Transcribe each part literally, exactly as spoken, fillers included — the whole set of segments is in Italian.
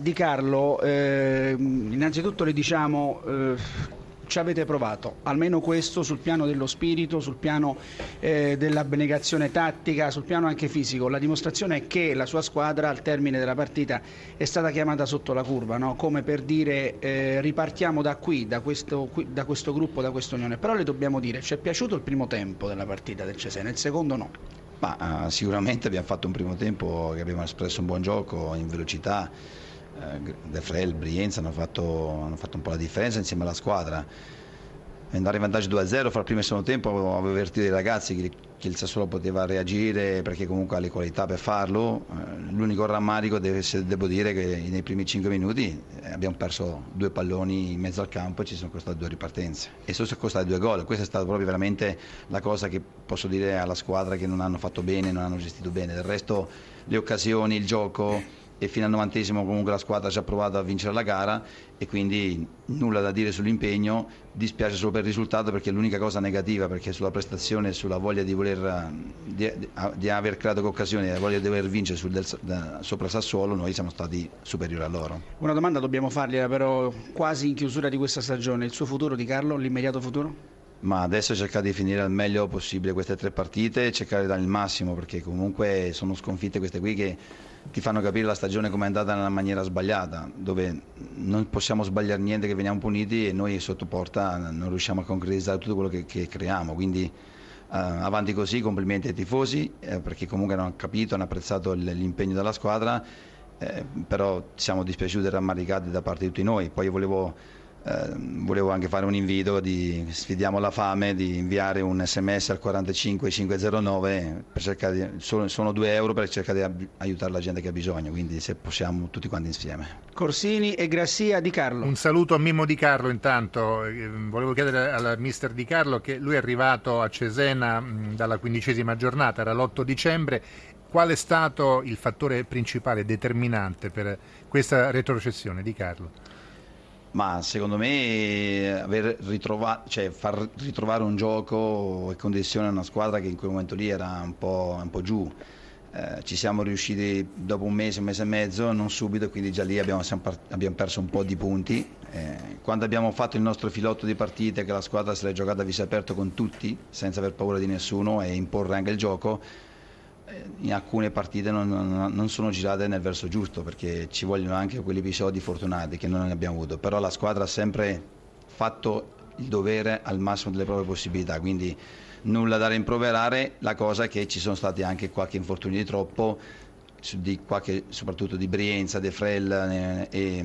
Di Carlo, eh, innanzitutto le diciamo eh, ci avete provato, almeno questo sul piano dello spirito, sul piano eh, dell'abnegazione tattica, sul piano anche fisico. La dimostrazione è che la sua squadra al termine della partita è stata chiamata sotto la curva, no? Come per dire eh, ripartiamo da qui, da questo, qui, da questo gruppo, da questa unione. Però le dobbiamo dire, ci è piaciuto il primo tempo della partita del Cesena, il secondo no. Ma uh, sicuramente abbiamo fatto un primo tempo che abbiamo espresso un buon gioco in velocità. De Frel, Brienza hanno fatto, hanno fatto un po' la differenza insieme alla squadra. Andare in vantaggio due a zero fra il primo e il secondo tempo, avevo avvertito i ragazzi che, che il Sassuolo poteva reagire perché comunque ha le qualità per farlo. L'unico rammarico deve, devo dire che nei primi cinque minuti abbiamo perso due palloni in mezzo al campo e ci sono costate due ripartenze e sono costate due gol. Questa è stata proprio veramente la cosa che posso dire alla squadra, che non hanno fatto bene, non hanno gestito bene. Del resto le occasioni, il gioco, e fino al novantesimo comunque la squadra ci ha provato a vincere la gara e quindi nulla da dire sull'impegno. Dispiace solo per il risultato, perché è l'unica cosa negativa, perché sulla prestazione e sulla voglia di voler di, di aver creato occasioni, la voglia di voler vincere sul del, da, sopra Sassuolo, noi siamo stati superiori a loro. Una domanda dobbiamo fargliela però quasi in chiusura di questa stagione: il suo futuro Di Carlo, l'immediato futuro? Ma adesso cercare di finire al meglio possibile queste tre partite, cercare di dare il massimo, perché comunque sono sconfitte queste qui che ti fanno capire la stagione come è andata nella maniera sbagliata, dove non possiamo sbagliare niente, che veniamo puniti e noi sotto porta non riusciamo a concretizzare tutto quello che, che creiamo. Quindi eh, avanti così, complimenti ai tifosi eh, perché comunque hanno capito, hanno apprezzato l'impegno della squadra, eh, però siamo dispiaciuti e rammaricati da parte di tutti noi. Poi volevo... Eh, volevo anche fare un invito di sfidiamo la fame di inviare un sms al quarantacinque cinquecento nove per cercare di, sono, sono due euro, per cercare di aiutare la gente che ha bisogno, quindi se possiamo tutti quanti insieme. Corsini e Grassia, Di Carlo. Un saluto a Mimmo Di Carlo. Intanto volevo chiedere al mister Di Carlo, che lui è arrivato a Cesena dalla quindicesima giornata, era l'otto dicembre, qual è stato il fattore principale determinante per questa retrocessione, Di Carlo? Ma secondo me aver ritrovato, cioè far ritrovare un gioco e condizione a una squadra che in quel momento lì era un po', un po' giù. Eh, ci siamo riusciti dopo un mese, un mese e mezzo, non subito, quindi già lì abbiamo, abbiamo perso un po' di punti. Eh, quando abbiamo fatto il nostro filotto di partite, che la squadra se l'è giocata a viso aperto con tutti, senza aver paura di nessuno e imporre anche il gioco, in alcune partite non, non, non sono girate nel verso giusto, perché ci vogliono anche quegli episodi fortunati che non ne abbiamo avuto. Però la squadra ha sempre fatto il dovere al massimo delle proprie possibilità, quindi nulla da rimproverare. La cosa è che ci sono stati anche qualche infortuni di troppo, di qualche, soprattutto di Brienza, De Frel e,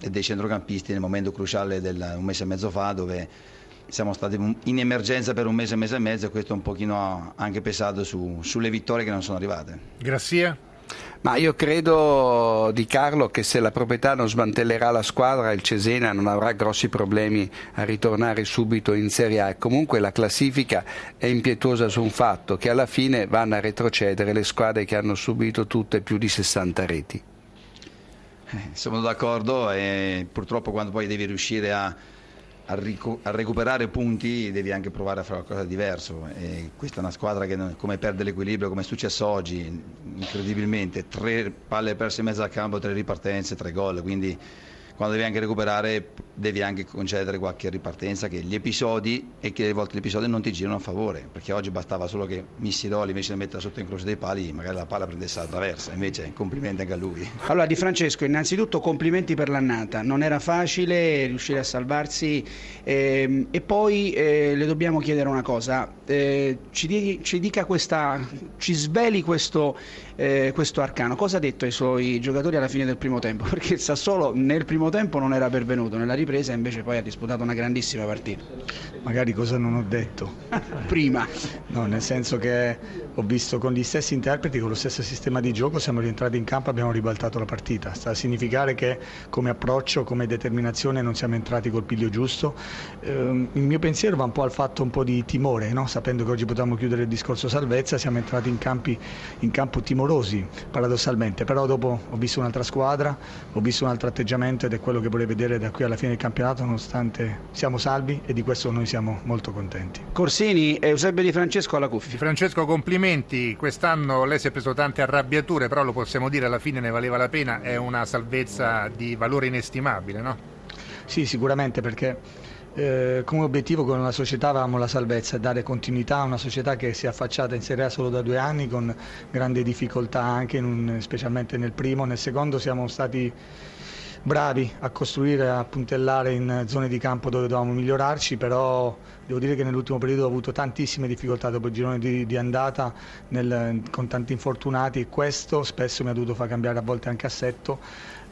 e dei centrocampisti nel momento cruciale del un mese e mezzo fa, dove siamo stati in emergenza per un mese, mese e mezzo, e questo è un pochino anche pesato su, sulle vittorie che non sono arrivate. Grazie. Ma io credo, Di Carlo, che se la proprietà non smantellerà la squadra, il Cesena non avrà grossi problemi a ritornare subito in Serie A. Comunque la classifica è impietuosa su un fatto, che alla fine vanno a retrocedere le squadre che hanno subito tutte più di sessanta reti. Sono d'accordo, e purtroppo quando poi devi riuscire a a recuperare punti devi anche provare a fare qualcosa di diverso, e questa è una squadra che come perde l'equilibrio, come è successo oggi incredibilmente, tre palle perse in mezzo al campo, tre ripartenze, tre gol, quindi quando devi anche recuperare devi anche concedere qualche ripartenza, che gli episodi e che a volte gli episodi non ti girano a favore, perché oggi bastava solo che Missiroli, invece di metterla sotto in croce dei pali, magari la palla prendesse la traversa. Invece complimenti anche a lui. Allora Di Francesco, innanzitutto complimenti per l'annata, non era facile riuscire a salvarsi, ehm, e poi eh, le dobbiamo chiedere una cosa, eh, ci, di, ci dica questa, ci sveli questo, eh, questo arcano, cosa ha detto ai suoi giocatori alla fine del primo tempo, perché il Sassuolo nel primo tempo non era pervenuto, nella ripresa invece poi ha disputato una grandissima partita. Magari cosa non ho detto prima, no, nel senso che ho visto con gli stessi interpreti, con lo stesso sistema di gioco siamo rientrati in campo e abbiamo ribaltato la partita. Sta a significare che come approccio, come determinazione non siamo entrati col piglio giusto. Eh, il mio pensiero va un po' al fatto un po' di timore, no? sapendo che oggi potevamo chiudere il discorso salvezza, siamo entrati in, campi, in campo timorosi, paradossalmente, però dopo ho visto un'altra squadra, ho visto un altro atteggiamento ed è quello che volevo vedere da qui alla fine del campionato, nonostante siamo salvi, e di questo noi siamo molto contenti. Corsini, Eusebio Di Francesco alla cuffia. Di Francesco, complimenti, quest'anno lei si è preso tante arrabbiature, però lo possiamo dire, alla fine ne valeva la pena, è una salvezza di valore inestimabile, no? Sì, sicuramente, perché Eh, come obiettivo con la società avevamo la salvezza, dare continuità a una società che si è affacciata in Serie A solo da due anni con grande difficoltà, anche in un, specialmente nel primo, nel secondo siamo stati bravi a costruire, a puntellare in zone di campo dove dovevamo migliorarci, però devo dire che nell'ultimo periodo ho avuto tantissime difficoltà dopo il girone di, di andata nel, con tanti infortunati, e questo spesso mi ha dovuto far cambiare a volte anche assetto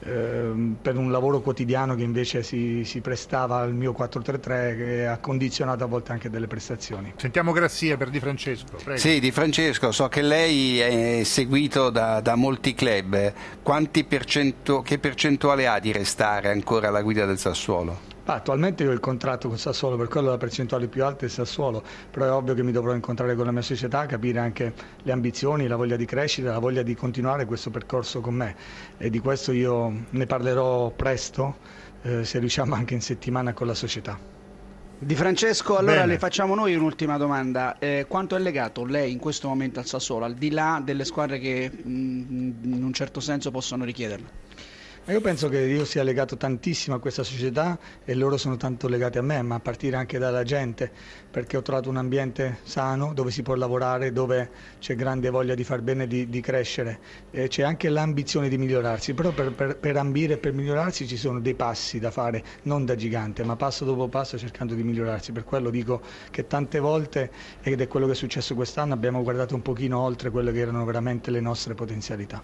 per un lavoro quotidiano che invece si, si prestava al mio quattro tre tre, che ha condizionato a volte anche delle prestazioni. Sentiamo Grazia per Di Francesco. Prego. Sì, Di Francesco, so che lei è seguito da, da molti club. Quanti percento, che percentuale ha di restare ancora alla guida del Sassuolo? Ah, attualmente io ho il contratto con Sassuolo, per quello la percentuale più alta è Sassuolo, però è ovvio che mi dovrò incontrare con la mia società, capire anche le ambizioni, la voglia di crescita, la voglia di continuare questo percorso con me, e di questo io ne parlerò presto, eh, se riusciamo anche in settimana con la società. Di Francesco, allora Bene. Le facciamo noi un'ultima domanda, eh, quanto è legato lei in questo momento al Sassuolo, al di là delle squadre che mh, in un certo senso possono richiederla? Io penso che io sia legato tantissimo a questa società e loro sono tanto legati a me, ma a partire anche dalla gente, perché ho trovato un ambiente sano dove si può lavorare, dove c'è grande voglia di far bene, di, di crescere, e c'è anche l'ambizione di migliorarsi, però per, per, per ambire e per migliorarsi ci sono dei passi da fare, non da gigante, ma passo dopo passo cercando di migliorarsi. Per quello dico che tante volte, ed è quello che è successo quest'anno, abbiamo guardato un pochino oltre quelle che erano veramente le nostre potenzialità.